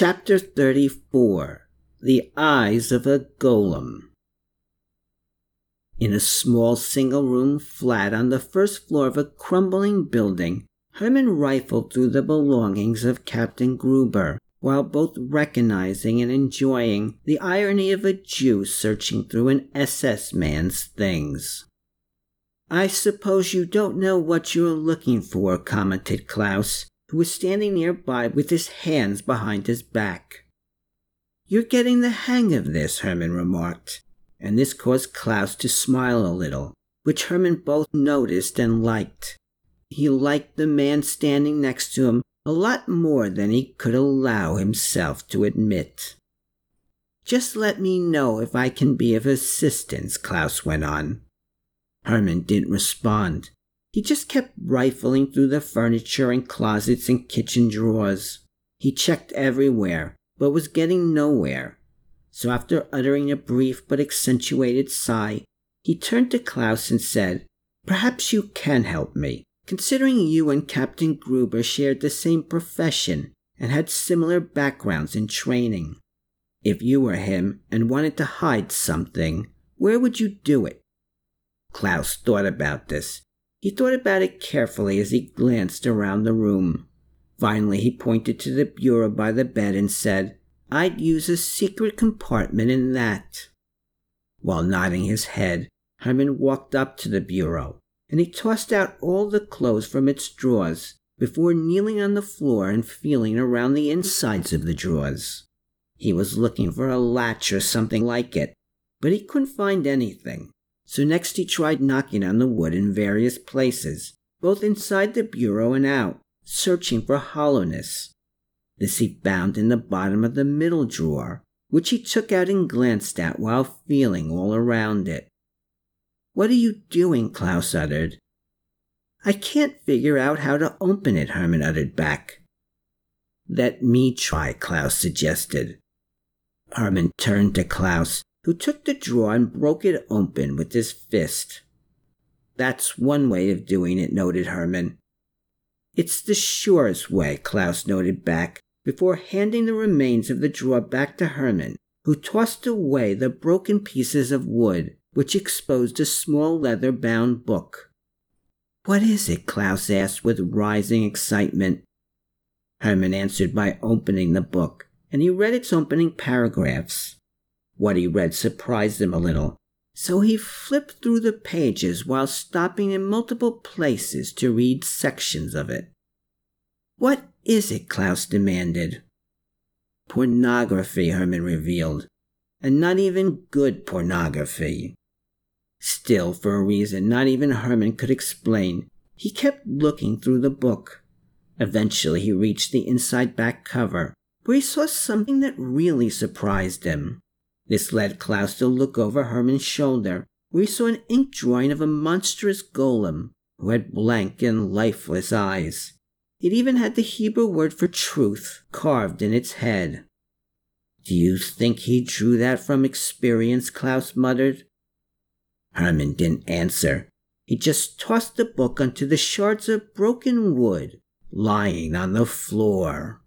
Chapter 34 The Eyes of a Golem. In a small single-room flat on the first floor of a crumbling building, Hermann rifled through the belongings of Captain Gruber, while both recognizing and enjoying the irony of a Jew searching through an SS man's things. "I suppose you don't know what you're looking for," commented Klaus, who was standing nearby with his hands behind his back. "You're getting the hang of this," Hermann remarked, and this caused Klaus to smile a little, which Hermann both noticed and liked. He liked the man standing next to him a lot more than he could allow himself to admit. "Just let me know if I can be of assistance," Klaus went on. Hermann didn't respond. He just kept rifling through the furniture and closets and kitchen drawers. He checked everywhere, but was getting nowhere. So after uttering a brief but accentuated sigh, he turned to Klaus and said, "Perhaps you can help me. Considering you and Captain Gruber shared the same profession and had similar backgrounds in training, if you were him and wanted to hide something, where would you do it?" Klaus thought about this. He thought about it carefully as he glanced around the room. Finally, he pointed to the bureau by the bed and said, "I'd use a secret compartment in that." While nodding his head, Hermann walked up to the bureau, and he tossed out all the clothes from its drawers before kneeling on the floor and feeling around the insides of the drawers. He was looking for a latch or something like it, but he couldn't find anything. So next he tried knocking on the wood in various places, both inside the bureau and out, searching for hollowness. This he found in the bottom of the middle drawer, which he took out and glanced at while feeling all around it. "What are you doing?" Klaus uttered. "I can't figure out how to open it," Hermann uttered back. "Let me try," Klaus suggested. Hermann turned to Klaus, who took the drawer and broke it open with his fist. "That's one way of doing it," noted Hermann. "It's the surest way," Klaus noted back, before handing the remains of the drawer back to Hermann, who tossed away the broken pieces of wood, which exposed a small leather-bound book. "What is it?" Klaus asked with rising excitement. Hermann answered by opening the book, and he read its opening paragraphs. What he read surprised him a little, so he flipped through the pages while stopping in multiple places to read sections of it. "What is it?" Klaus demanded. "Pornography," Hermann revealed, and not even good pornography. Still, for a reason not even Hermann could explain, he kept looking through the book. Eventually he reached the inside back cover, where he saw something that really surprised him. This led Klaus to look over Hermann's shoulder, where he saw an ink drawing of a monstrous golem, who had blank and lifeless eyes. It even had the Hebrew word for truth carved in its head. "Do you think he drew that from experience?" Klaus muttered. Hermann didn't answer. He just tossed the book onto the shards of broken wood lying on the floor.